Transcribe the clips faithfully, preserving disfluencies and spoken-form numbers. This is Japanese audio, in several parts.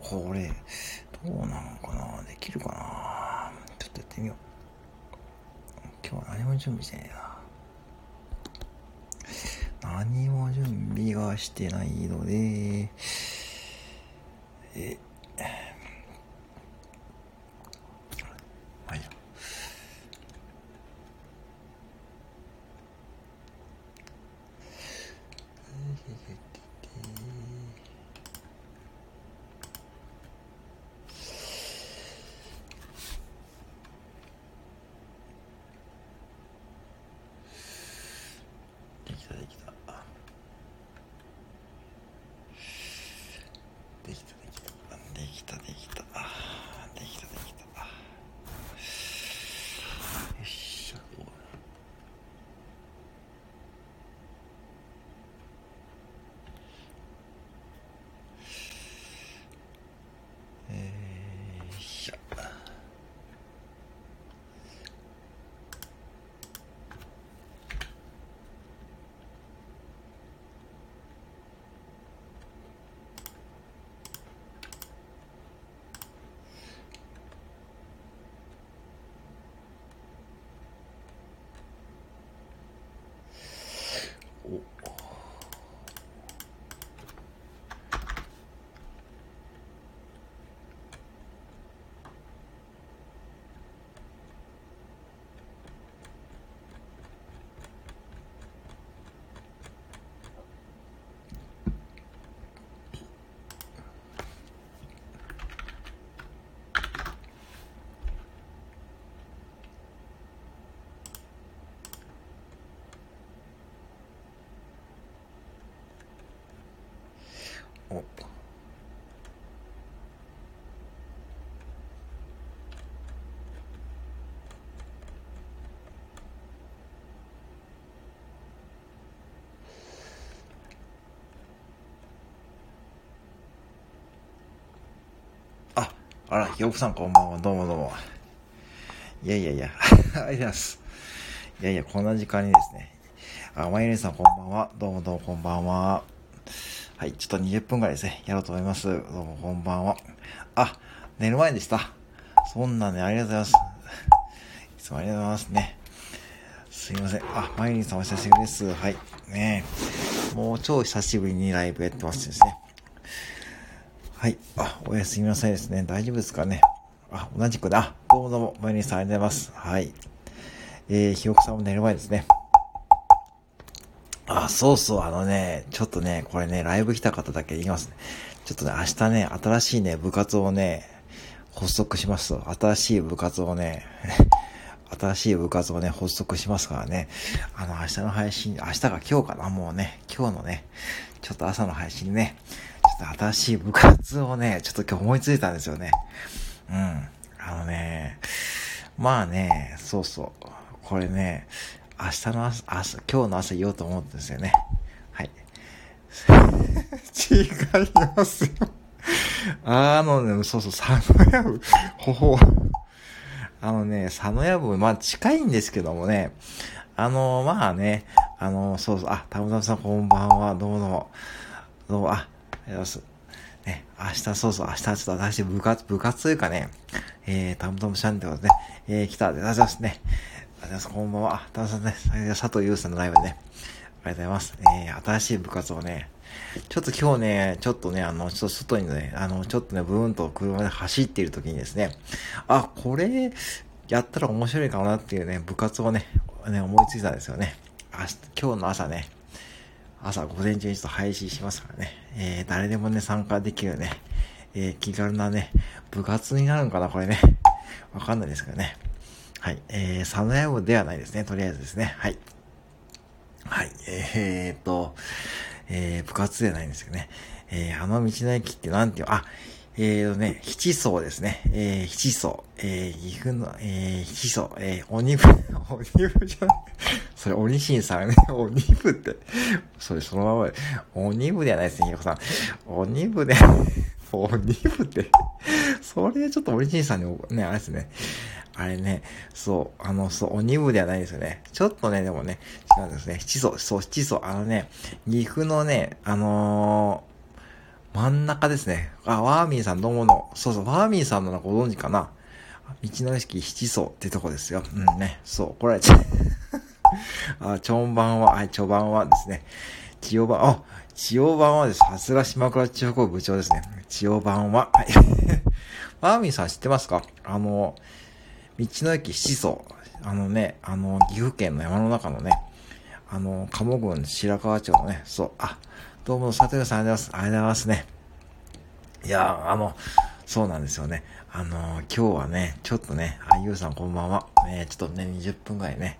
これどうなのかな、できるかな、ちょっとやってみよう。今日は何も準備してないな。何も準備がしてないので、えはいおっあ、あら、ひよこさんこんばんは、どうもどうも。いやいやいや、ありがとうございます。いやいや、こんな時間にですね。あ、まゆりさんこんばんは、どうもどうもこんばんは。はい、ちょっとにじゅっぷんぐらいですね、やろうと思います。どうもこんばんは。あ、寝る前でした。そんなね、ありがとうございます。いつもありがとうございますね。すいません。あ、まゆりんさんお久しぶりです。はい。ねえ。もう超久しぶりにライブやってますですね。はい。あ、おやすみなさいですね。大丈夫ですかね。あ、同じくだ。どうもどうも、まゆりんさんありがとうございます。はい。えー、ひよこさんも寝る前ですね。あ、そうそう、あのね、ちょっとね、これね、ライブ来た方だけ言いますね。ちょっとね、明日ね、新しいね、部活をね、発足しますと。新しい部活をね、新しい部活をね、発足しますからね。あの、明日の配信、明日が今日かな、もうね、今日のね、ちょっと朝の配信ね、ちょっと新しい部活をね、ちょっと今日思いついたんですよね。うん。あのね、まあね、そうそう、これね、明日の朝、明日、今日の朝言おうと思うんですよね。はい。違いますよ。あのね、そうそう、佐野屋部、ほほ。あのね、佐野屋部、まあ近いんですけどもね。あの、まあね、あの、そうそう、あ、たむたむさんこんばんは、どうもどうも。どうも、あ、ありがとうございます。ね、明日、そうそう、明日ちょっと私部活、部活というかね、えー、たむたむさんってことでね、えー、来たで、ありがとうございますね。こんばんは。たぶんさんね、佐藤優さんのライブでね、ありがとうございます。えー、新しい部活をね、ちょっと今日ね、ちょっとね、あの、ちょっと外にね、あの、ちょっとね、ブーンと車で走っている時にですね、あ、これ、やったら面白いかなっていうね、部活をね、ね思いついたんですよね。あ、今日の朝ね、朝午前中にちょっと配信しますからね、えー、誰でもね、参加できるね、えー、気軽なね、部活になるのかな、これね。わかんないですけどね。はい、えー、佐野屋部ではないですね、とりあえずですね、はい。はい、えーっと、えー、部活ではないんですけどね、えー、あの道の駅ってなんていう、あ、えーとね、七層ですね、えー、七層、えー、岐阜の、えー、七層、えー、鬼部、鬼部じゃない、それ、鬼神さんね、鬼部って、それそのままで、鬼部ではないですね、ひろこさん、鬼部で、鬼部って、それでちょっとオリジンさんにね、あれですね。あれね、そう、あの、そう、鬼部ではないですよね。ちょっとね、でもね、違うんですね。七祖、そう、七祖、あのね、岐阜のね、あのー、真ん中ですね。あ、ワーミンさんどうもの、そうそう、ワーミンさんのなんかご存知かな。道の駅七祖ってとこですよ。うんね、そう、怒られちゃう。あ、ちょんばんは、はい、ちょばんはですね。千代版、あ、千代版はです。さすが島倉地方部長ですね。千代版は、はい。ワーミンさん知ってますか？あの、道の駅七祖。あのね、あの、岐阜県の山の中のね、あの、鴨郡白川町のね、そう、あ、どうも、佐藤さんありがとうございます。ありがとうございますね。いやー、あの、そうなんですよね。あのー、今日はね、ちょっとね、あ、ゆうさんこんばんは。えー、ちょっとね、にじゅっぷんぐらいね、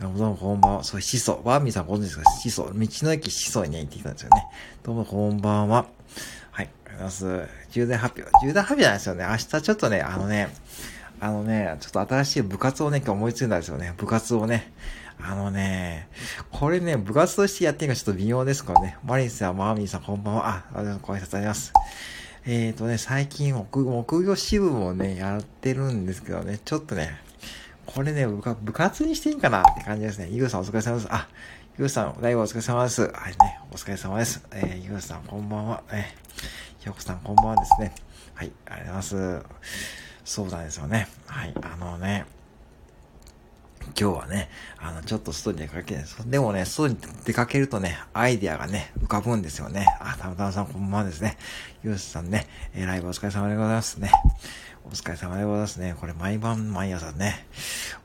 どうもこんばんは。そう、シソ。ワーミンさんご存知ですか？シソ。道の駅シソに行ってきたんですよね。どうもこんばんは。はい。ありがとうございます。重大発表。重大発表じゃないですよね。明日ちょっとね、あのね、あのね、ちょっと新しい部活をね、今日思いついたんですよね。部活をね。あのね、これね、部活としてやってるのがちょっと微妙ですからね。マリンさん、ワーミンさんこんばんは。あ、ありがとうございます。えーとね、最近、木魚支部もね、やってるんですけどね、ちょっとね、これね、部活にしていいかなって感じですね。ゆうさんお疲れ様です。あ、ゆうさん、ライブお疲れ様です。はいね、お疲れ様です。えー、ゆうさんこんばんは。えー、ひよこさんこんばんはですね。はい、ありがとうございます。そうなんですよね。はい、あのね、今日はね、あの、ちょっと外に出かけないです。でもね、外に出かけるとね、アイディアがね、浮かぶんですよね。あ、たまたまさんこんばんはですね。ゆうさんね、えー、ライブお疲れ様でございますね。お疲れ様でございますね。これ毎晩毎朝ね。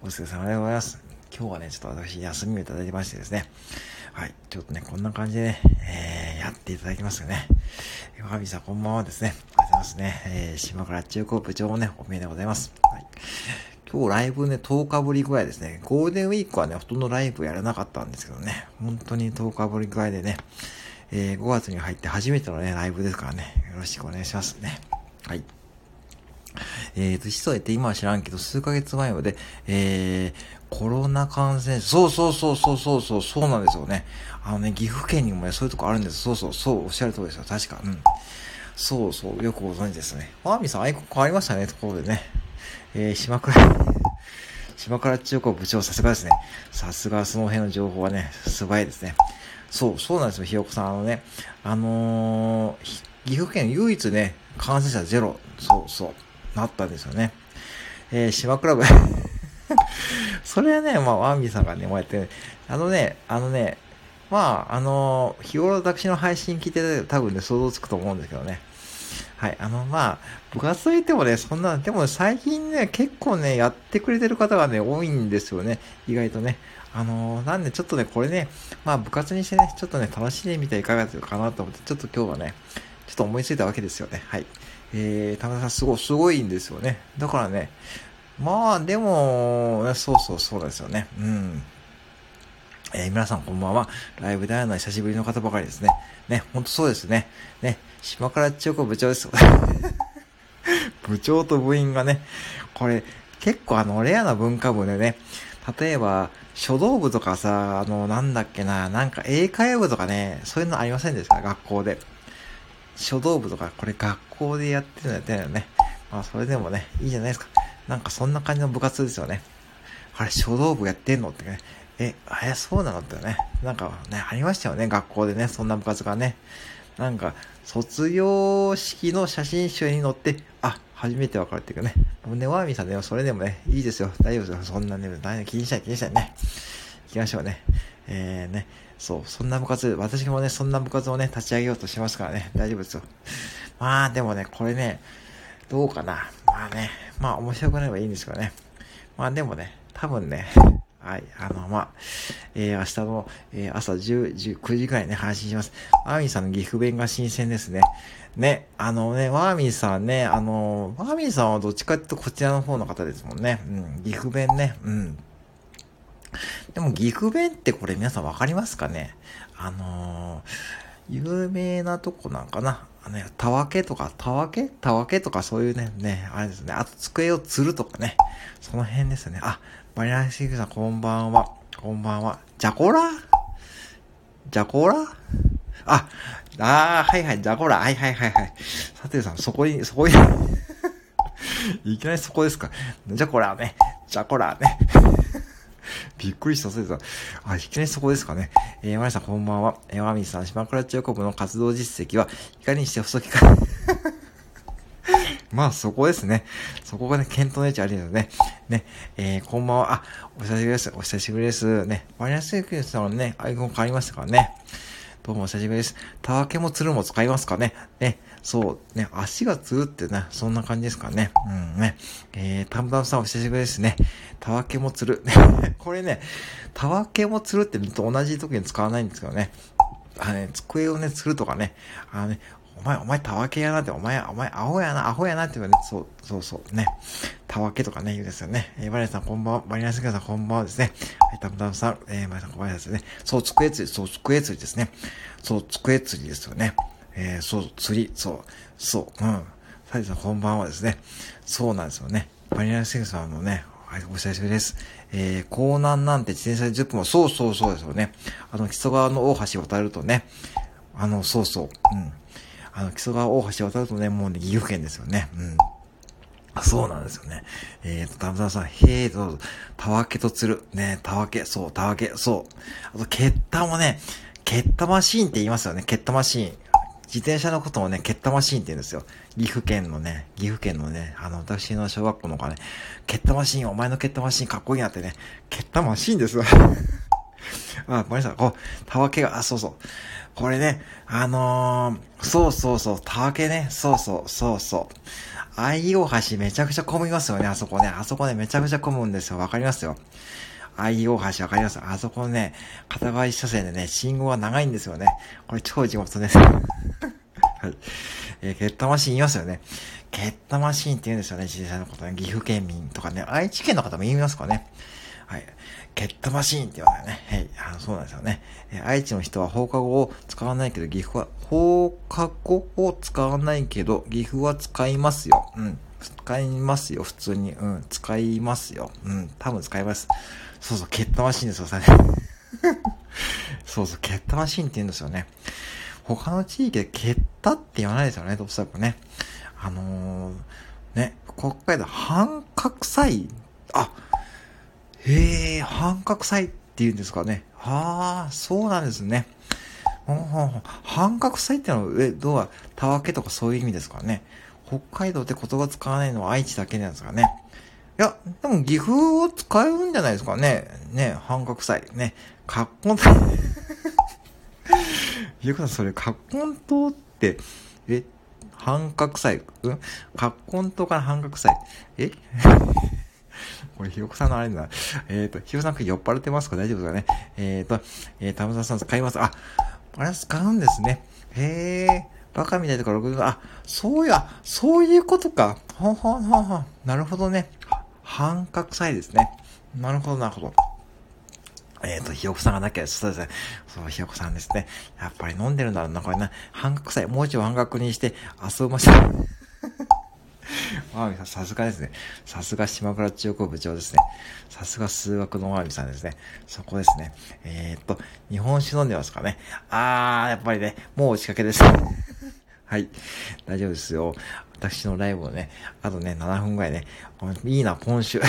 お疲れ様でございます。今日はね、ちょっと私休みをいただきましてですね。はい。ちょっとね、こんな感じでね、えー、やっていただきますよね。わかみさんこんばんはですね。ありがとうございますね。えー、島倉中高部長もね、お見えでございます。はい。今日ライブね、とおかぶりぐらいですね。ゴールデンウィークはね、ほとんどライブやらなかったんですけどね。本当にとおかぶりぐらいでね、えー、ごがつに入って初めてのね、ライブですからね。よろしくお願いしますね。はい。えーと、ひそえって今は知らんけど、数ヶ月前まで、えー、コロナ感染、そうそうそうそうそうそう、そうなんですよね。あのね、岐阜県にもね、そういうとこあるんです。そうそう、そう、おっしゃる通りですよ。確か、うん。そうそう、よくご存知ですね。ワーミンさん、アイコン変わりましたね、ところでね。えー、島倉、島倉中高部長、さすがですね。さすが、その辺の情報はね、素早いですね。そう、そうなんですよ、ひよこさん。あのね、あのー、岐阜県唯一ね、感染者ゼロ、そうそう。なったんですよね。えー、島クラブ。それはね、まあ、ワンビーさんがね、もうやって、ね、あのね、あのね、まあ、あのー、日頃私の配信聞いて多分ね、想像つくと思うんですけどね。はい、あの、まあ、部活といってもね、そんな、でも最近ね、結構ね、やってくれてる方がね、多いんですよね。意外とね。あのー、なんでちょっとね、これね、まあ、部活にしてね、ちょっとね、楽しんでみてはいかがかなと思って、ちょっと今日はね、ちょっと思いついたわけですよね。はい。えー、田村さんすごい、すごいんですよね。だからね、まあでも、そうそうそうですよね。うん。えー、皆さんこんばんは。ライブで会うのは久しぶりの方ばかりですね。ね、ほんとそうですね。ね、島倉千代子部長です。部長と部員がね、これ結構あのレアな文化部でね、例えば書道部とかさ、あのなんだっけな、なんか英会部とかね、そういうのありませんでした？学校で。書道部とか、これ学校でやってるのやってないよね。まあそれでもね、いいじゃないですか。なんかそんな感じの部活ですよね。あれ、書道部やってんのってね。え、あれそうなのってね。なんかね、ありましたよね。学校でね、そんな部活がね。なんか、卒業式の写真集に載って、あ、初めて分かるっていうかね。もうね、ワーミンさんでもそれでもね、いいですよ。大丈夫ですよ。そんなね、大丈夫。気にしない気にしないね。行きましょうね。えーね。そう、そんな部活、私もね、そんな部活をね、立ち上げようとしてますからね、大丈夫ですよ。まあ、でもね、これね、どうかな。まあね、まあ面白くなればいいんですけどね。まあでもね、多分ね、はい、あの、まあ、えー、明日の、えー、朝じゅう、じゅうくじくらいね、配信します。ワーミンさんの岐阜弁が新鮮ですね。ね、あのね、ワーミンさんね、あの、ワーミンさんはどっちかっていうとこちらの方の方ですもんね。うん、岐阜弁ね、うん。でも岐阜弁ってこれ皆さんわかりますかね？あのー、有名なとこなんかな、あの、ね、たわけとか、たわけたわけとかそういうね、ね、あれですね。あと机を吊るとかね。その辺ですよね。あ、バニラシークさんこんばんは。こんばんは。ジャコラジャコラあ、あー、はいはい、ジャコラ。はいはいはいはい。サテルさん、そこに、そこに。いきなりそこですか。じゃこらね。じゃこらね。びっくりした、そうです。あ、いきなりそこですかね。えー、皆さんこんばんは。えー、マミさん、島倉千代子部の活動実績はいかにして細木か。まあ、そこですね。そこがね、検討の位置ありますね。ね、えー、こんばんは。あ、お久しぶりです。お久しぶりです。ね、マリナスクさんのね、アイコン変わりましたからね。どうもお久しぶりです。たわけもつるも使いますかね。ね、そう、ね、足がつるってね、そんな感じですかね。うんね。えー、たむたむさんお久しぶりですね。たわけもつる。これね、たわけもつるって同じ時に使わないんですけどね。あね、机をね、つるとかね。あのね、お前、お前、たわけやなって、お前、お前、アホやな、アホやなって言うね、そう、そうそう、ね。たわけとかね、言うんですよね。えー、バリナさんこんばんは、バリナスケさんこんばんはですね。はい、たむたむさん、えー、バリナさんこんばんはですね。そう、机釣り、そう、机釣りですね。そう、机釣りですよね。えー、そう、釣り、そう、そう、うん。サイズさんこんばんはですね。そうなんですよね。バリナスケさんのね、はい、お久しぶりです。えー、江南なんて自転車でじゅっぷんも、そうそうそうですよね。あの、木曽川の大橋渡るとね、あの、そうそう、うん。あの、木曽川大橋渡るとね、もうね、岐阜県ですよね。うん。あ、そうなんですよね。えーと、たむたむさん、へーと、たわけとつる。ね、たわけ、そう、たわけ、そう。あと、けったもね、けったマシーンって言いますよね、けったマシーン。自転車のことをね、けったマシーンって言うんですよ。岐阜県のね、岐阜県のね、あの、私の小学校の子がね、けったマシーン、お前のけったマシーンかっこいいなってね、けったマシーンですよ。あ、マリさん、こう、たわけが、あ、そうそう。これね、あのー、そうそうそう、たわけね、そうそう、そうそう。相大橋めちゃくちゃ混みますよね、あそこね。あそこね、めちゃくちゃ混むんですよ。わかりますよ。相大橋わかります。あそこね、片側一車線でね、信号が長いんですよね。これ超地元です。はい。えー、けったマシーン言いますよね。けったマシーンって言うんですよね、自転車のことね。岐阜県民とかね、愛知県の方も言いますかね。はい。ケットマシーンって言わないね。はい。あの、そうなんですよね。えー、愛知の人は放課後を使わないけど、岐阜は、放課後を使わないけど、岐阜は使いますよ。うん。使いますよ。普通に。うん。使いますよ。うん。多分使います。そうそう、ケットマシーンですよ、さね。そうそう、ケットマシーンって言うんですよね。他の地域でケッタって言わないですよね、どうしたらね。あのー、ね、北海道、半角祭、あ、へえ、半角祭って言うんですかね。ああ、そうなんですね。半角祭ってのは、え、どうは、たわけとかそういう意味ですかね。北海道って言葉使わないのは愛知だけなんですかね。いや、でも岐阜を使うんじゃないですかね。ね、半角祭。ね、葛根島。ゆうかさん、それ、葛根島って、え、半角祭。うん葛根島から半角祭。えこれ、ひよこさんのあれだ。えっ、ー、と、ひよこさん酔っ払ってますか？大丈夫ですかね？えっ、ー、と、えー、たむたむさん使います。あ、あれ使うんですね。へえ、バカみたいとかろくじゅう、あ、そうや、そういうことか。ほんほんほんほん。なるほどね。半角祭ですね。なるほど、なるほど。えっ、ー、と、ひよこさんがなきゃ、そうですね。そう、ひよこさんですね。やっぱり飲んでるんだろうな、これな。半角祭、もう一度半角にして、遊びました。マミさん、さすがですね。さすが島倉千代子部長ですね。さすが数学のマミさんですね。そこですね。えー、っと、日本酒飲んでますかね。あー、やっぱりね、もう打ち掛けです。はい。大丈夫ですよ。私のライブをね、あとね、ななふんぐらいね。いいな、今週。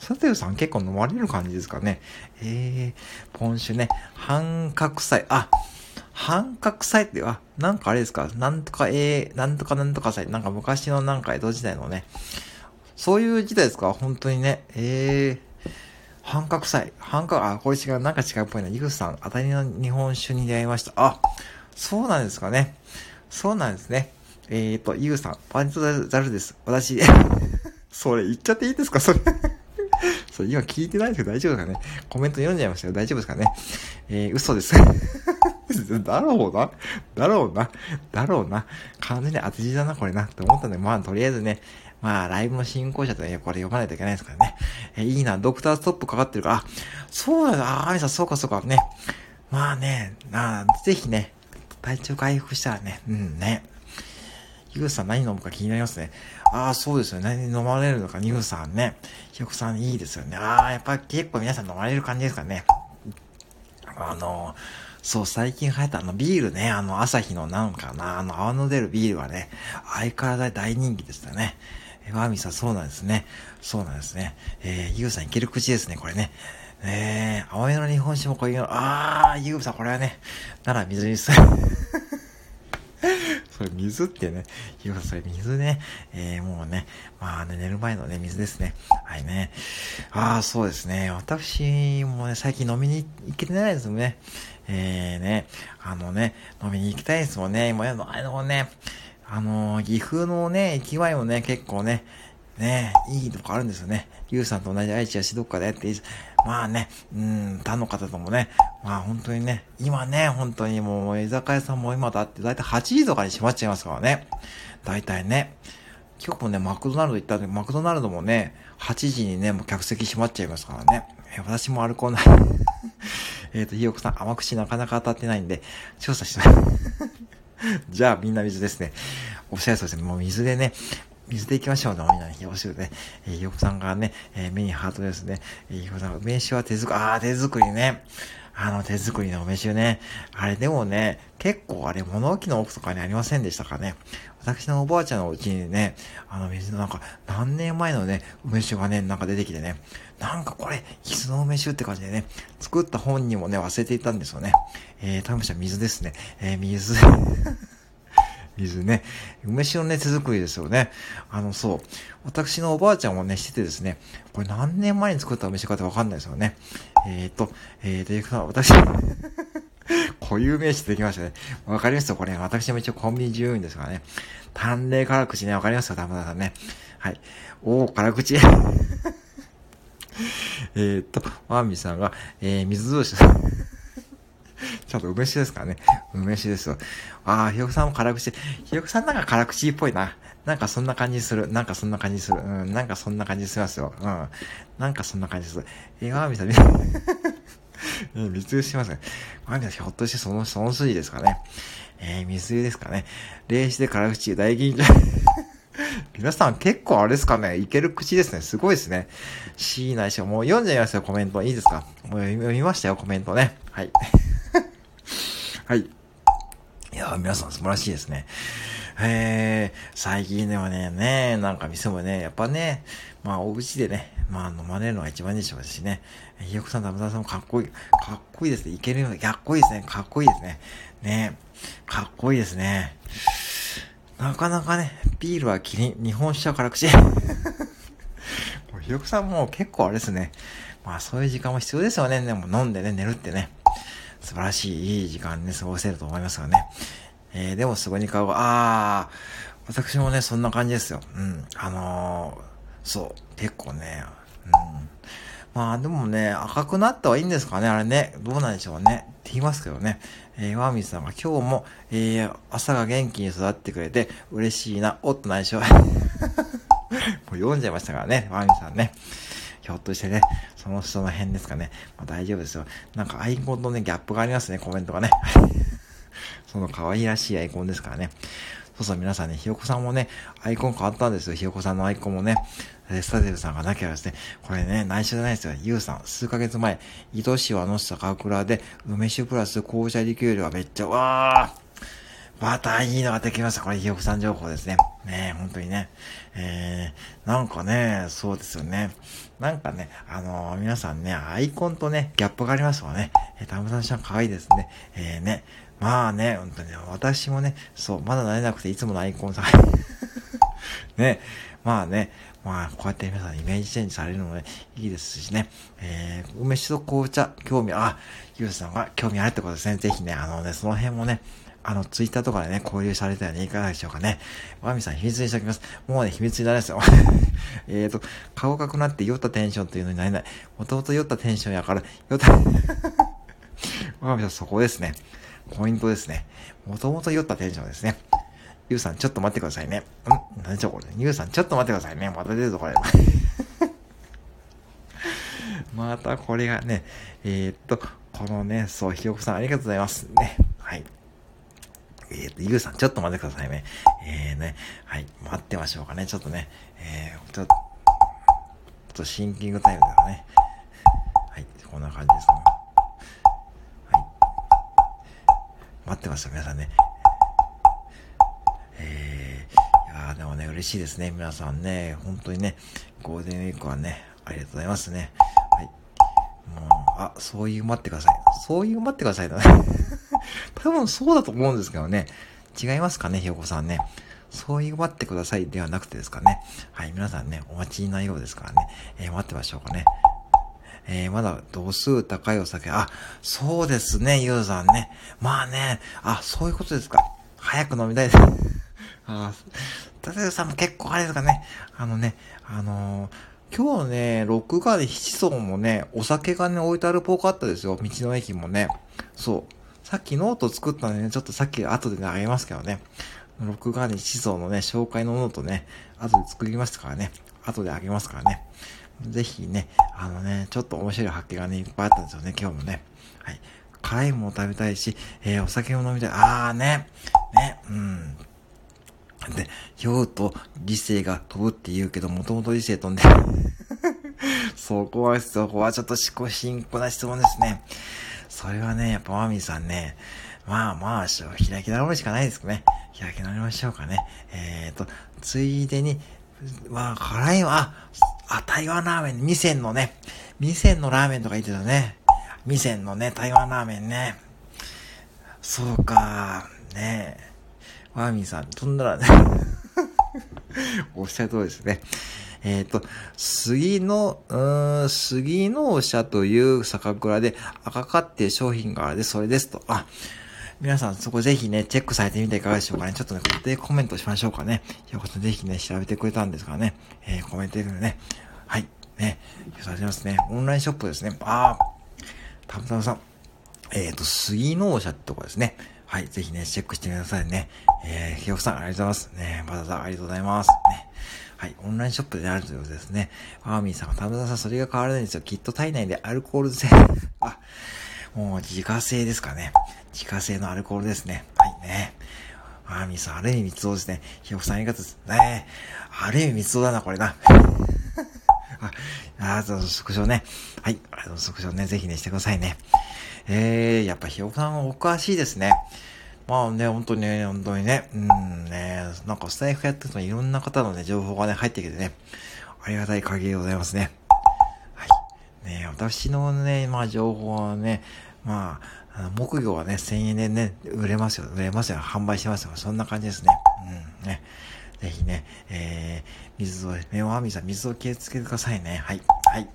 サテルさん結構飲まれる感じですかね。えー、今週ね、半角祭、あ、半角祭って、あ、なんかあれですか、なんとか、えー、なんとかなんとか祭、なんか昔のなんか江戸時代のね、そういう時代ですか、本当にね、えー、半角祭、半角、あ、これ違う、なんか違うっぽいな、イグさん、当たりの日本酒に出会いました。あ、そうなんですかね。そうなんですね。えーと、イグさん、パンチとザルです。私、それ言っちゃっていいですか、それ。それ今聞いてないですけど大丈夫ですかね。コメント読んじゃいましたよ。大丈夫ですかね。えー、嘘です。だろうなだろうなだろうな完全に当て字だな、これな。って思ったんで、まあ、とりあえずね、まあ、ライブの進行者とね、これ読まないといけないですからね。え、いいな、ドクターストップかかってるから、あ、そうだな、あ、アミさん、そうかそうか、ね。まあね、あ、ぜひね、体調回復したらね、うんね。ゆうさん何飲むか気になりますね。ああ、そうですよね。何飲まれるのか、ゆうさんね。ひよこさんいいですよね。ああ、やっぱり結構皆さん飲まれる感じですからね。あのー、そう、最近流行ったあのビールね、あの朝日のなんかな、あの泡の出るビールはね、相変わらず大人気でしたね。ワーミーさん、そうなんですね。そうなんですね。えー、ユウさんいける口ですね、これね。えー、青色の日本酒もこういうの、あー、ユウさん、これはね、なら水にする。それ水ってね、ユウさん、それ水ね。えー、もうね、まあね、寝る前のね、水ですね。はいね。あー、そうですね。私もね、最近飲みに行けてないですもんね。えーね、あのね、飲みに行きたいですもんね。今やの、あのね、あのー、岐阜のね、駅前もね、結構ね、ね、いいとこあるんですよね。ゆうさんと同じ愛知や静岡でやって、まあね、うん、他の方ともね、まあ本当にね、今ね、本当にもう、居酒屋さんも今だって、だいたいはちじとかに閉まっちゃいますからね。だいたいね。今日もね、マクドナルド行ったんで、マクドナルドもね、はちじにね、もう客席閉まっちゃいますからね。え、私もアルコールない。えっと、ひよこさん、甘口なかなか当たってないんで、調査しない。じゃあ、みんな水ですね。おっしゃるそうですね。もう水でね、水で行きましょうね。みんなね、おっしゃるね。えー、ひよこさんがね、えー、目にハートですね。えー、ひよこさん、梅酒は手作り、あー、手作りね。あの、手作りの梅酒ね。あれ、でもね、結構あれ、物置の奥とかにありませんでしたかね。私のおばあちゃんのうちにね、あの、水のなんか、何年前のね、梅酒がね、なんか出てきてね。なんかこれ、伊豆の梅酒って感じでね、作った本にもね、忘れていたんですよね。えー、たぶんしは水ですね。えー、水。水ね。梅酒のね、手作りですよね。あの、そう。私のおばあちゃんもね、しててですね、これ何年前に作った梅酒かってわかんないですよね。えー、っと、えー、ディレクター、私、固有名詞できましたね。わかりますよ、これ。私も一応コンビニ従業員ですからね。淡麗辛口ね、わかりますよ、田村さんね。はい。おー、辛口。えっと、ワーミーさんが、えー、水同士だ。ちゃんと梅酒ですからね。梅酒ですよ。あー、ひよこさんも辛口。ひよこさんなんか辛口っぽいな。なんかそんな感じする。なんかそんな感じする。うん、なんかそんな感じしますよ。うん。なんかそんな感じする。えー、ワーミーさん、えー、密輸してますね。ワーミーさん、ひょっとしてその、その筋ですかね。えー、密輸ですかね。冷酒で辛口、大吟醸。皆さん結構あれですかね、いける口ですね。すごいですね。シーないし、もう読んじゃいますよ、コメント。いいですか？もう読みましたよ、コメントね。はい。はい。いやー、皆さん素晴らしいですね。えー、最近ではね、ね、なんか店もね、やっぱね、まあお家でね、まあ飲まれるのが一番いいでしょうしね。ひよこさん、田村さんもかっこいい。かっこいいですね。いけるような、かっこいいですね。かっこいいですね。ね、かっこいいですね。なかなかね、ビールはキリン、日本酒は辛口。ひよこさんも結構あれですね。まあそういう時間も必要ですよね。でも飲んでね、寝るってね。素晴らしい、いい時間ね、過ごせると思いますがね。えー、でもすごいに顔が、あー、私もね、そんな感じですよ。うん。あのー、そう、結構ね、うん。まあでもね、赤くなったはいいんですかね、あれね。どうなんでしょうね。って言いますけどね。えー、ワーミーさんが今日も、えー、朝が元気に育ってくれて嬉しいな、おっと内緒。もう読んじゃいましたからね、ワーミーさんね。ひょっとしてね、その人の辺ですかね。まあ、大丈夫ですよ。なんかアイコンとね、ギャップがありますね、コメントがね。その可愛らしいアイコンですからね。そうそう、皆さんね、ひよこさんもね、アイコン変わったんですよ。ひよこさんのアイコンもね、スタジオさんがなきゃですね、これね、内緒じゃないですよ。ゆうさん、数ヶ月前、伊豆市はの酒蔵で、梅酒プラス紅茶リキュールはめっちゃ、わーまたいいのができました。これ、ひよこさん情報ですね。ねえ、本当にね。えー、なんかね、そうですよね。なんかね、あのー、皆さんね、アイコンとね、ギャップがありますわね。えー、田村さん可愛いですね。えー、ね。まあね、本当に、ね、私もね、そう、まだ慣れなくて、いつものアイコンさん。ね。まあね、まあ、こうやって皆さんイメージチェンジされるのも、ね、いいですしね。えー、梅酒と紅茶、興味、あ、ゆうさんが興味あるってことですね。ぜひね、あのね、その辺もね、あの、ツイッターとかでね、交流されたらね、いかがでしょうかね。ワーミーさん、秘密にしておきます。もうね、秘密になりますよ。えーと、顔がくなって酔ったテンションっていうのになれない。もともと酔ったテンションやから、酔った、ワーミーさん、そこですね。ポイントですね。もともと酔ったテンションですね。ゆうさん、ちょっと待ってくださいね。ん何でしょう、これ。ゆうさん、ちょっと待ってくださいね。また出るぞ、これ。またこれがね、えーと、このね、そう、ひよこさん、ありがとうございます。ね。はい。えーと、ゆうさん、ちょっと待ってくださいね。えーね、はい、待ってましょうかね。ちょっとね、えー、ちょっと、ちょっとシンキングタイムだからね。はい、こんな感じですね。はい。待ってました、皆さんね。えー、いやでもね、嬉しいですね、皆さんね、本当にね、ゴールデンウィークはね、ありがとうございますね。はい、もうあ、そういう待ってください、そういう待ってくださいだね。多分そうだと思うんですけどね、違いますかね、ひよこさんね。そういう待ってくださいではなくてですかね。はい、皆さんね、お待ちないようですからね、えー、待ってましょうかね。えー、まだ度数高いお酒、あ、そうですね、ゆうさんね。まあね、あ、そういうことですか。早く飲みたいです。あ、たてるさんも結構あれですかね。あのね、あのー、今日ね、録画で七層もね、お酒がね、置いてあるっぽかったですよ。道の駅もね。そう。さっきノート作ったんでね、ちょっとさっき後でね、あげますけどね。録画で七層のね、紹介のノートね、後で作りましたからね。後であげますからね。ぜひね、あのね、ちょっと面白い発見がね、いっぱいあったんですよね、今日もね。はい。辛いもの食べたいし、えー、お酒も飲みたい。あーね。ね。うん。で、酔うと理性が飛ぶって言うけど、もともと理性飛んでる。そこは、そこはちょっと思考深刻な質問ですね。それはね、やっぱマミーさんね、まあまあ、開き直るしかないですね。開き直りましょうかね。えーと、ついでに、まあ、辛いわ。あ、台湾ラーメン、味仙のね。味仙のラーメンとか言ってたね。味仙のね、台湾ラーメンね。そうか、ねえ。マミーさん、飛んだらね。おっしゃる通りですね。えっと、杉の、うーん、杉農社という酒蔵で赤かっていう商品があるで、それですと。あ、皆さんそこぜひね、チェックされてみていかがでしょうかね。ちょっとね、固定コメントしましょうかね。よかったらぜひね、調べてくれたんですからね。えー、コメントでね。はい。ね。よされてますね。オンラインショップですね。あー。たむたむさん。えっと、杉農社ってとこですね。はい。ぜひね、チェックしてくださいね。えー、ひよこさん、ありがとうございます。ね、バタさん、ありがとうございます。ね。はい。オンラインショップであるということですね。アーミーさんが、たむたむさん、それが変わらないんですよ。きっと体内でアルコール性。あ。もう自家製ですかね。自家製のアルコールですね。はいね。あーみーさん、ある意味密造ですね。ひよこさんありがとうですね。ある意味密造だな、これな。あ、あー、スクショね。はい。あのスクショね、ぜひね、してくださいね。えー、やっぱひよこさんはおかしいですね。まあね、本当にね、本当にね。うんね、なんかスタイフやってるといろんな方のね、情報がね、入ってきてね。ありがたい限りでございますね。ね、私のね、まあ情報はね、まあ、あの木魚はね、せんえんでね、売れますよ、売れますよ、販売してますよ、そんな感じですね。うん、ね。ぜひね、えー、水を、ね、おあみさん、水を気をつけてくださいね。はい、はい。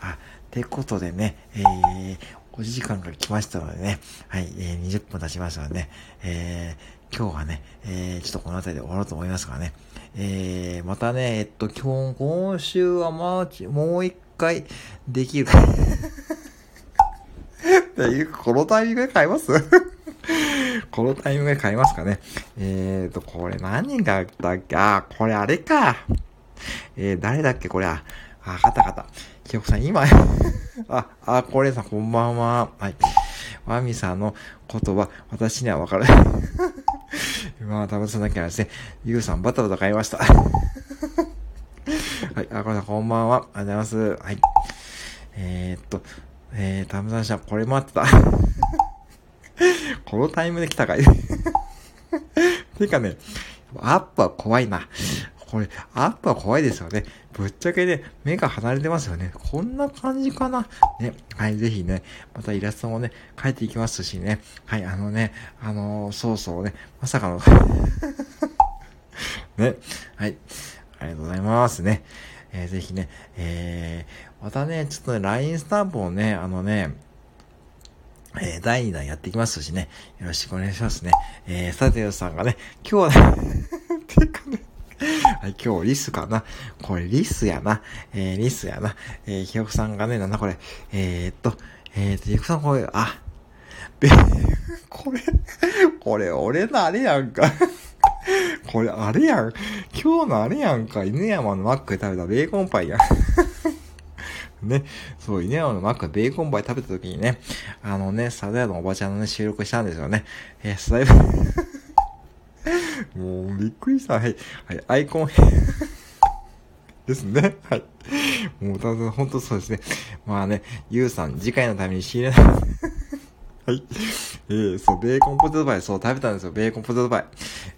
あ、てことでね、えー、お時間が来ましたのでね、はい、えー、にじゅっぷん経ちましたのでね、えー、今日はね、えー、ちょっとこの辺りで終わろうと思いますからね、えー、またね、えっと、今日、今週はまあ、もう一回できるかこのタイミングで買いますこのタイミングで買いますかね。えーと、これ何があったっけ。あ、これあれか。えー、誰だっけこれ。あ、あ、カタカタ。ひよこさん、今あ、あ、これさん、こんばんは。はい。マミさんの言葉、私にはわかる。まあ、たぶんそんなきゃですね。ゆうさん、バタバタ買いました。はい、あ、これさん、こんばんは。ありがとうございます。はい。えー、っと、えー、たぶんさん、これ待ってた。このタイムで来たかい。てかね、アップは怖いな。これ、アップは怖いですよね。ぶっちゃけね、目が離れてますよね。こんな感じかな。ね。はい、ぜひね、またイラストもね、描いていきますしね。はい、あのね、あのー、そうそうね、まさかの。ね。はい。ありがとうございますね。えー、ぜひね、えー、またね、ちょっとね、ライン スタンプをね、あのね、えー、だいにだんやっていきますしね、よろしくお願いしますね。えー、スタテオさんがね、今日はね、てかね、はい、今日リスかな。これリスやな。えー、リスやな。えー、ひよこさんがね、なんだこれ。えー、っと、えー、っと、ひよこさんこれ、あ、べ、これ、これ俺のあれやんか。これあれやん。今日のあれやんか。犬山のマックで食べたベーコンパイやん。ね、そう、犬山のマックでベーコンパイ食べた時にね、あのね、サザヤのおばちゃんのね、収録したんですよね。えー、サザヤ、もうびっくりした。はい、はい、アイコンですね。はい。もう、たぶんほんとそうですね。まあね、ゆうさん、次回のために仕入れない。はい。えー、そう、ベーコンポテトパイ、そう、食べたんですよ、ベーコンポテトパイ。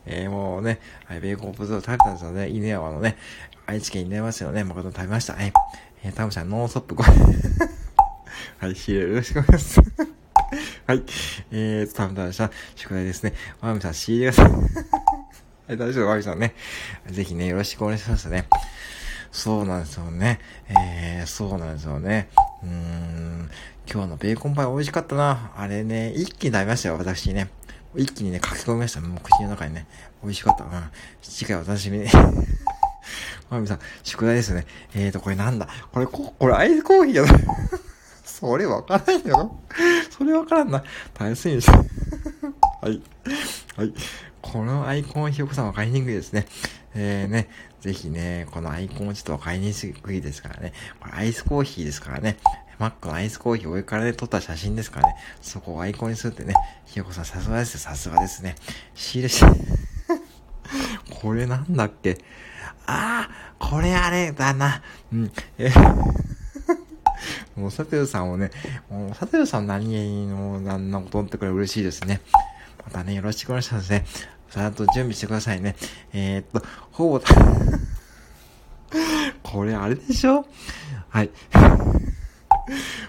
えー、もうね、はい、ベーコンポテト食べたんですよね、稲山のね、愛知県稲山市のね、誠に食べました。はい、えー、タムちゃん、ノンストップごめん。はい、ヒレよろしくお願いします。はい、えー、タムタムさん、宿題ですね。マミさん、仕入れがさ、はい、大丈夫、マミさんね。ぜひね、よろしくお願いしますね。そうなんですよね。えー、そうなんですよね。うーん、今日のベーコンパイ美味しかったな。あれね、一気に食べましたよ、私ね。一気にね、書き込みました。もう口の中にね。美味しかった。うん。次回お楽しみに。まみさん、宿題ですね。えーと、これなんだこれ、こ、これアイスコーヒーじゃないそれわからんよ。それわからんな。大切にして。はい。はい。このアイコンひよこさんは買いにくいですね。えーね、ぜひね、このアイコンちょっと買いにくいですからね。これアイスコーヒーですからね。マックのアイスコーヒー上からね、撮った写真ですからね。そこをアイコンにするってね。ひよこさんさすがですよ、さすがですね。仕入れし、これなんだっけあー、これあれだな。うん。えもうサトヨさんをね、もうサトヨさん何気の何のことってこれ嬉しいですね。またね、よろしくお願いしますね。さあ、と準備してくださいね。えー、っと、ほぼ、これあれでしょはい。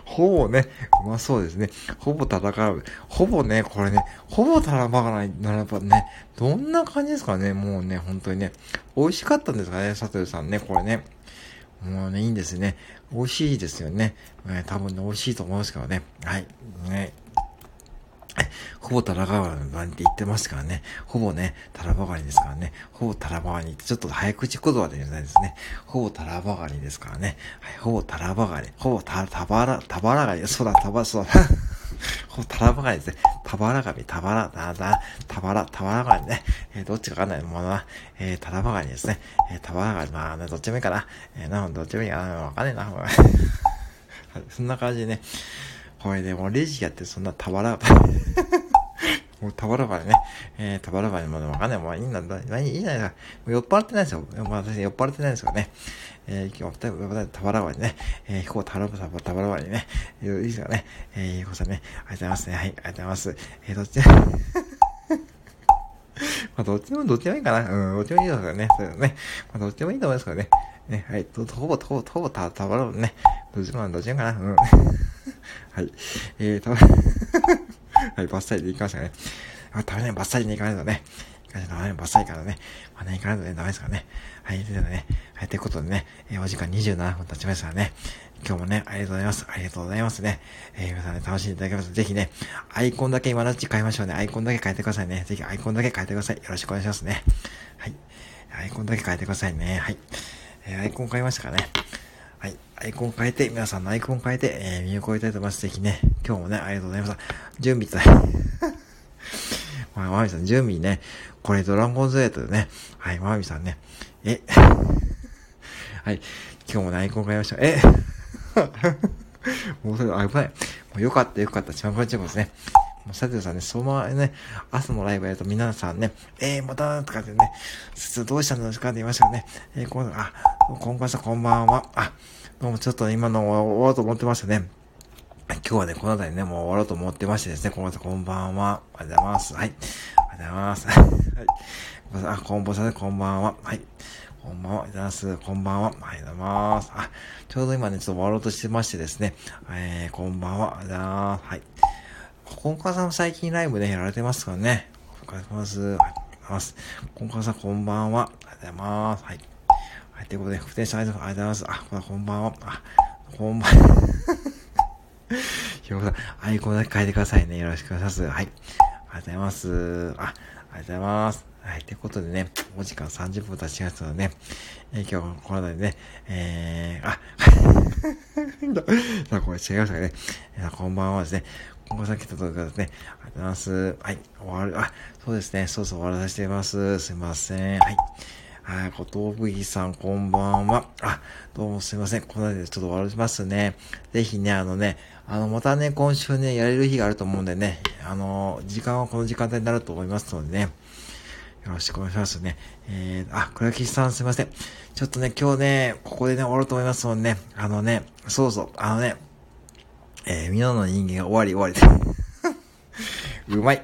ほぼね、うまそうですね。ほぼ戦う。ほぼね、これね、ほぼたらばがないならばね、どんな感じですかね、もうね、本当にね。美味しかったんですかね、サトヨさんね、これね。もうね、いいんですね。美味しいですよね。えー、多分ね、美味しいと思いますからね。はい。ねほぼタラバガニって言ってますからね。ほぼね、タラバガニですからね。ほぼタラバガニってちょっと早口言葉で言うじゃないですね。ほぼタラバガニですからね。はい、ほぼタラバガニ。ほぼタ、タバラ、タバラガニ。そうだ、タバ、そうだ。ほぼタラバガニですね。タバラガニ、タバラ、だだ、タバラ、タバラガニね。えー、どっちかわかんないものは、えー、タラバガニですね。えー、タバラガニ、まあね、どっちもいいかな。えー、などっちもいいかな。わかんねえな。はい、そんな感じでね。これでもうレジやってそんなタバラガニ。もうタバラバでね、えー、タバラバでもわかんない。もういいんだ、いいんじゃないか。酔っ払ってないですよ。私酔っ払ってないですよね。えー、今日、またタバラバでね、えー、ここタバラバ、タバラバでね、いいですよね。えー、ゆうこさんね、ありがとうございますね。はい、ありがとうございます。えー、どっちまあ、どっちも、どっちもいいかな。うん、どっちもいいですからね。そうね。まあ、どっちもいいと思いますからね。ね、はい、と、ほぼ、ほぼ、ほぼタ、タバラバでね、どっちも、どっちもかな。うん。はい。えー、たはい、バッサリで行きましたね。あ、食べない、バッサリに行かないとね。行かないとダメ、バッサリからね。まあね、行かないとね、ダメですからね。はい、ということでね。はい、ということでね、えー、お時間にじゅうななふん経ちましたからね。今日もね、ありがとうございます。ありがとうございますね。えー、皆さんね、楽しんでいただけます。ぜひね、アイコンだけ今のうち変えましょうね。アイコンだけ変えてくださいね。ぜひアイコンだけ変えてください。よろしくお願いしますね。はい。アイコンだけ変えてくださいね。はい。えー、アイコン変えましたからね。はい。アイコン変えて、皆さんのアイコン変えて、えー、見送りたいと思います。ぜひね、今日もね、ありがとうございました。準備と、まあ、まみさん、準備ね、これドラゴンズエイトでね、はい、まみさんね、え、はい、今日もね、アイコン変えました。え、もうそれ、あ、危ない。もうよかった、よかった、ちまこんちまですね。もう、サテルさんね、そのままね、朝のライブやると皆さんね、えー、また、とかってね、説どうしたんですかって言いましたよね。えー、この、あ、こんばんは、こんばんは。あ、どうもちょっと今の終わろうと思ってましたね。今日はね、この辺りね、もう終わろうと思ってましてですね、この後こんばんは。ありがとうございます。はい。ありがとうございます。はい。あ、こんぼさんね、こんばんは。はい。こんばんは。ありがとうございます。こんばんは。ありがとうございます。あ、ちょうど今ね、ちょっと終わろうとしてましてですね、えー、こんばんは。ありがとうございます。はい。こんかさんも最近ライブね、やられてますからね。お疲れ様です。ありがとうございます。こんかさん、こんばんは。ありがとうございます。はい。はい、ということで、不定者ありがとうございます。あ、こんばんは。あ、こんばんは。ひよこさん、アイコンだけ変えてくださいね。よろしくお願いします。はい。ありがとうございます。あ、ありがとうございます。はい。ということでね、お時間さんじゅっぷん経ちましたのでね、えー、今日はこの辺りでね、えー、あ、さあ、これ違いましたかね。こんばんはですね。こんばんは来たということでね、ありがとうございます。はい。終わる、あ、そうですね。そうそう終わらさせています。すいません。はい。はい、小峠さん、こんばんは。あ、どうもすいません。この辺でちょっと終わりますね。ぜひね、あのね、あの、またね、今週ね、やれる日があると思うんでね、あの、時間はこの時間帯になると思いますのでね、よろしくお願いしますね。えー、あ、倉吉さん、すいません。ちょっとね、今日ね、ここでね、終わろうと思いますのでね、あのね、そうそう、あのね、えー、みんなの人間が終わり終わりで。うまい。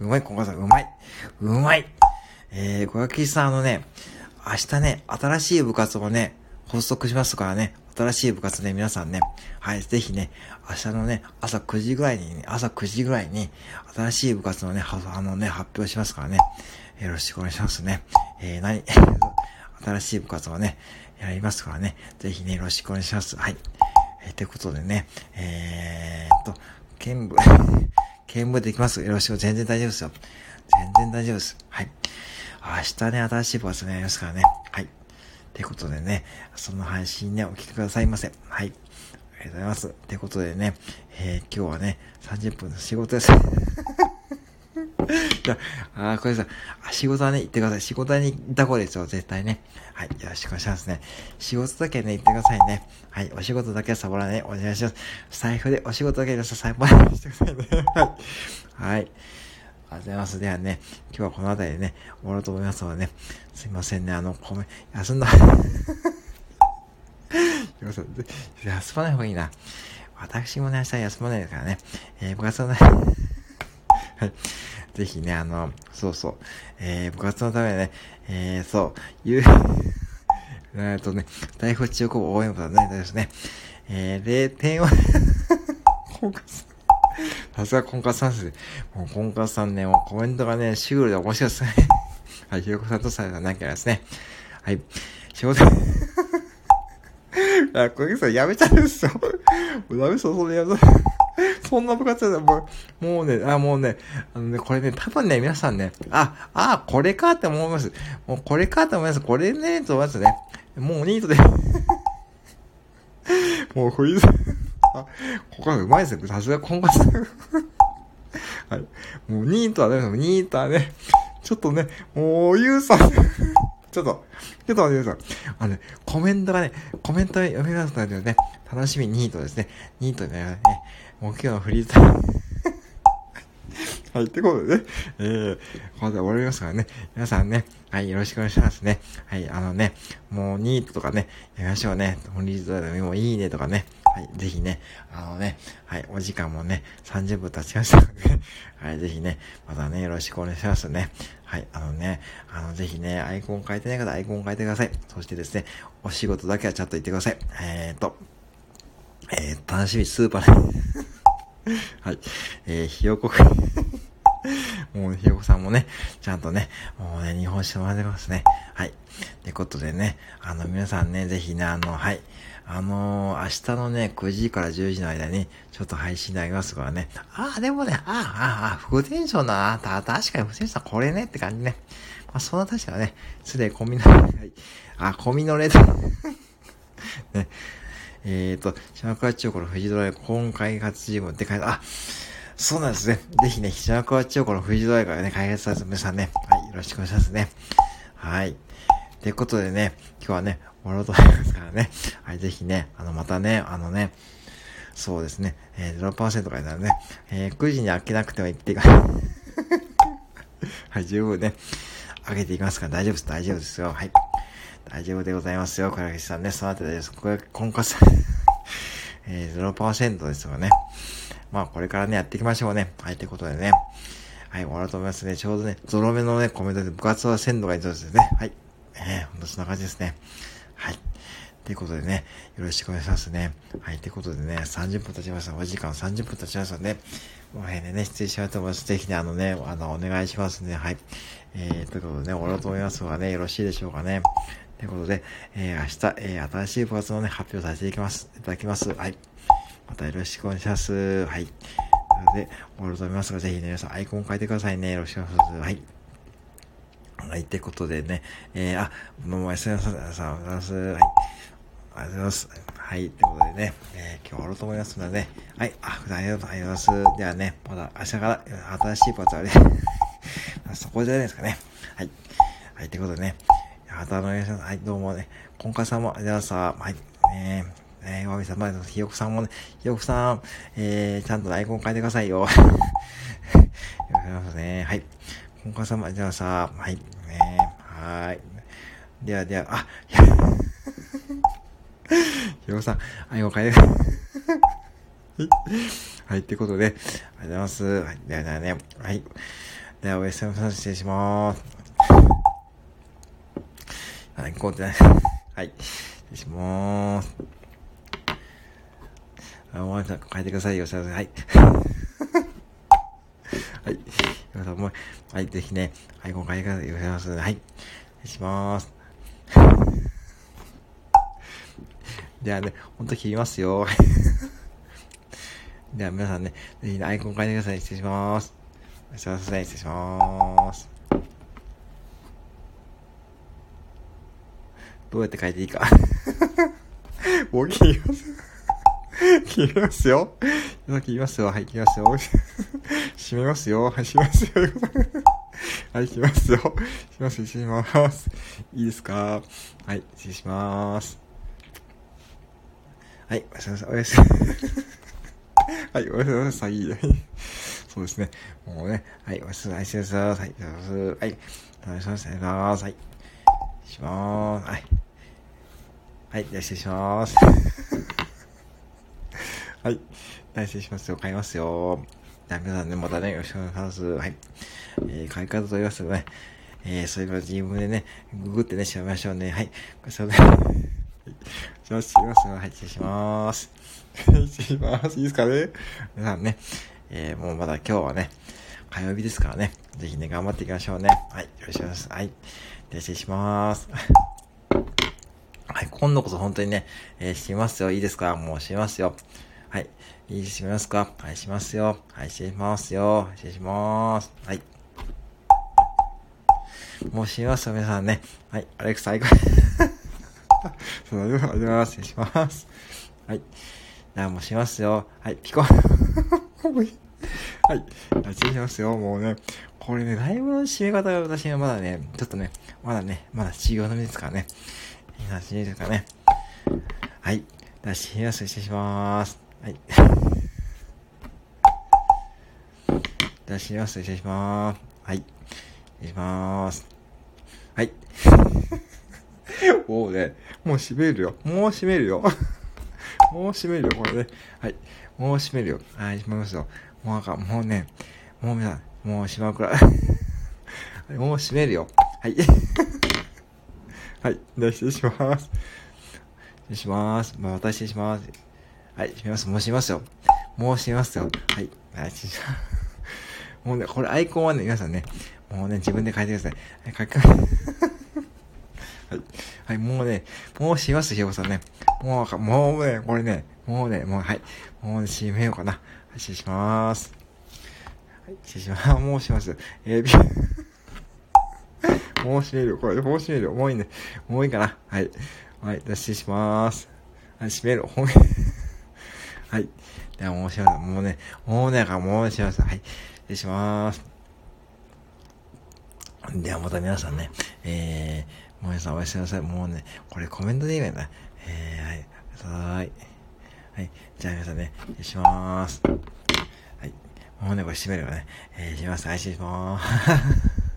うまい、こんばんさん、うまい。うまい。えー、小垣さん、あのね、明日ね、新しい部活をね、発足しますからね、新しい部活で、ね、皆さんね、はい、ぜひね、明日のね、朝くじぐらいに、ね、朝くじぐらいに、新しい部活のね、あのね、発表しますからね、よろしくお願いしますね。えー、何新しい部活をね、やりますからね、ぜひね、よろしくお願いします。はい。えー、ということでね、えーっと、兼部、兼部できます。よろしく、全然大丈夫ですよ。全然大丈夫です。はい。明日ね、新しい部活ね、やりますからね。はい。ということでね、その配信ね、お聞きくださいませ。はい。ありがとうございます。ということでね、えー、今日はね、さんじゅっぷんの仕事です。じゃあ、あ、これさ、仕事はね、行ってください。仕事に行った方ですよ、絶対ね。はい。よろしくお願いしますね。仕事だけね、行ってくださいね。はい。お仕事だけはサボらない。お願いします。財布でお仕事だけでサボらない。してくださいね。はい。はい。ありがとうございます。ではね、今日はこの辺りでね、終わろうと思いますのでね、すいませんね、あの、ごめん、休んだ。休まない方がいいな。私もね、明日休まないですからね、えー、部活のため、はい、ぜひね、あの、そうそう、えー、部活のためにね、えー、そう、ゆう、えっとね、大学中高応援部だね、大丈夫ですね、えー、れいてんは、さすがコンカツさんですね。もうコンカツさんね、もうコメントがね、シュールで面白いですね。はい、ひろこさんとされたなきゃですね。はい、仕事。あ、小池さんやめちゃうんですよ。もうダメそう、それやめそう。そんな部活だ、もう、もうね、あ、もうね、あのね、これね、多分ね、皆さんね、あ、あ、これかって思います。もうこれかって思います。これね、と思いますね。もうニートで。もう小池さん。あ、ここはうまいですね。さすがコンカツ。はい。もうニートはダメです。ニートはね、ちょっとね、もう、ゆうさん。ちょっと、ちょっと待って、ゆうさん。あのね、コメントがね、コメント読みますのでね、楽しみニートですね。ニートになりますね。目標のフリーター。はい、ってことでね、えー、ここで終わりますからね、皆さんね、はい、よろしくお願いしますね。はい、あのね、もうニートとかね、やりましょうね。フリーターでもいいねとかね。はい、ぜひね、あのね、はい、お時間もね、さんじゅっぷん経ちましたので、ね、はい、ぜひね、またね、よろしくお願いしますね。はい、あのね、あの、ぜひね、アイコン変えてない方、アイコン変えてください。そしてですね、お仕事だけはちゃんと言ってください。えーっと、えー、楽しみ、スーパーね。はい、えー、ひよこくん。もう、ひよこさんもね、ちゃんとね、もうね、日本酒飲まれてますね。はい。ってことでね、あの、皆さんね、ぜひね、あの、はい。あのー、明日のね、くじからじゅうじの間に、ちょっと配信でありますからね。ああ、でもね、ああ、ああ、副テンションだな。た、確かに副テンションこれねって感じね。まあ、そんな確かね、すでにコミの、はい、あ、コミのレター。ね。えっ、ー、と、島倉千代子のフジドライ今回活ジムって書いて、あ、そうなんですね。ぜひね、島倉千代子のフジドライからね、開発された皆さんね、はい、よろしくお願いしますね。はい。ってことでね、今日はね、終わろうと思いますからね。はい、ぜひね、あの、またね、あのね、そうですね、えー、ゼロパーセント とかになるね、えー、くじに開けなくても行っていかない。はい、十分ね、開けていきますから大丈夫です、大丈夫ですよ。はい。大丈夫でございますよ、小柳さんね。そのあたり大丈夫です。これ、今回さ、えー、ゼロパーセント ですよね。まあ、これからね、やっていきましょうね。はい、ということでね。はい、終わろうと思いますね。ちょうどね、ゾロ目のね、コメントで部活は鮮度がいいそうですね。はい。えー、ほんとそんな感じですね。はい。ということでね、よろしくお願いしますね。はい、ということでね、さんじゅっぷん経ちました。お時間さんじゅっぷん経ちましたので、この辺でね、失礼しようと思います。ぜひね、あのね、あの、お願いしますね。はい。えー、ということでね、終わろうと思いますがね、よろしいでしょうかね。ということで、えー、明日、えー、新しい部活のね、発表させていきます、いただきます。はい。またよろしくお願いします。はい。ということで、終わろうと思いますが、ぜひね、皆さん、アイコン変えてくださいね。よろしくお願いします。はい。はい、ってことでね、えー、あ、どうも、すみません、皆さん、おはようございます。はい。ありがとうございます。はい、ってことでね、えー、今日終わろうと思いますのでね、はい、あ、ありがとうございます。ではね、まだ明日から新しい部活はね、そこじゃないですかね。はい。はい、ってことでね、またお願いします。はい、どうもね。今回さんも、ありがとうございました。はい、ねえ、ねえ、わびさん、まあ、ひよこさんもね、ひよこさん、えー、ちゃんとアイコン変えてくださいよ。よろしくお願いしますね。はい。今回さんも、ありがとうございました。はい、ねえ、はーい。ではでは、あ、ひよこさん、アイコン変えてください。はい、ということで、ありがとうございます。はい、ではではね、はい。では、おやすみなさい、失礼します。はい、こうってない。はい、失礼します。あ、お前さん、変えてくださいよ、すいません。はい。はい、皆さんも、はい、ぜひね、はい、ご変えてくださいよ、お願いします。はい、失礼します。じゃあね、ほんと切りますよ。では皆さんね、ぜひアイコン変えてください。失礼します。失礼します。どうやって変えていいか。もう切ります。切りますよ。今切りますよ。はい、切りますよ。閉めますよ。はい、閉めますよ。はい、切りますよ。閉めます、閉めます。いいですか？はい、失礼します。はい、おやすみなさい。おやすみなさい。はい、おやすみなさい。そうですね。もうね、はい、おやすみなさい。はい、おやすみなさい。はい、おやすみなさい。はい、しまーす。はい。はい、じゃあ失礼します。はい、失礼しますよ。買いますよ。じゃあ皆さんね、またね、よろしくお願いします。はい。えー、買い方と言いますよね。えー、それから自分でね、ググってね、調べましょうね。はい。それでします、します、はい、失礼します。失礼します。いいですかね。皆さんね、えー、もうまだ今日はね、火曜日ですからね、ぜひね、頑張っていきましょうね。はい、よろしくお願いします。はい、失礼します。はい、今度こそ本当にね、えー、しますよ。いいですか？もうしますよ。はい、いいしますか？はい、しますよ。はい、しますよ。失礼します。はい。もうしますよ、皆さんね。はい、アレクサ、最高。そう、ありがとうございます。失礼します。はい。じゃあもうしますよ。はい、ピコ。はい。失礼しますよ。もうね、これね、ライブの締め方が私はまだね、ちょっとね、まだね、まだ修行のみですからね。いいな、ですかね。はい。じゃあ、失礼します。失礼します。はい。じゃあ、失礼します。失礼します。はい。失礼します。はい。もうね、もう閉めるよ。もう閉めるよ。もう閉めるよ、これね。はい。もう閉めるよ。はい、閉めますよ。もうなんか、もうね、もう皆さん、もう閉まるくらい。もう閉めるよ。はい。はい。では、失礼します。失礼します。まあ、また失礼します。はい、閉めます。もう閉めますよ。もう閉めますよ。はい。はい、失礼します。もうね、これアイコンはね、皆さんね、もうね、自分で変えてください。はい、書き換え。はい。はい、もうね、もうします、ひよこさんね。もう、もうね、これね、もうね、もう、はい。もうね、閉めようかな。はい、失礼します。はい、失礼します。もうします。えー、びもう閉めるよ、これ。もう閉めるよ。もういいね。もういいかな。はい。はい、失礼します。はい、閉める。ほんはい。では、もうします。もうね、もうね、もうします。はい。失礼します。では、また皆さんね、えー、もう皆さんおやすみなさい。もうね、これコメントで言えばいいな。えー、はい。はい。はい。じゃあ皆さんね、失礼しまーす。はい。もうね、これ閉めればね、えー、閉めます。はい、失礼しまーす。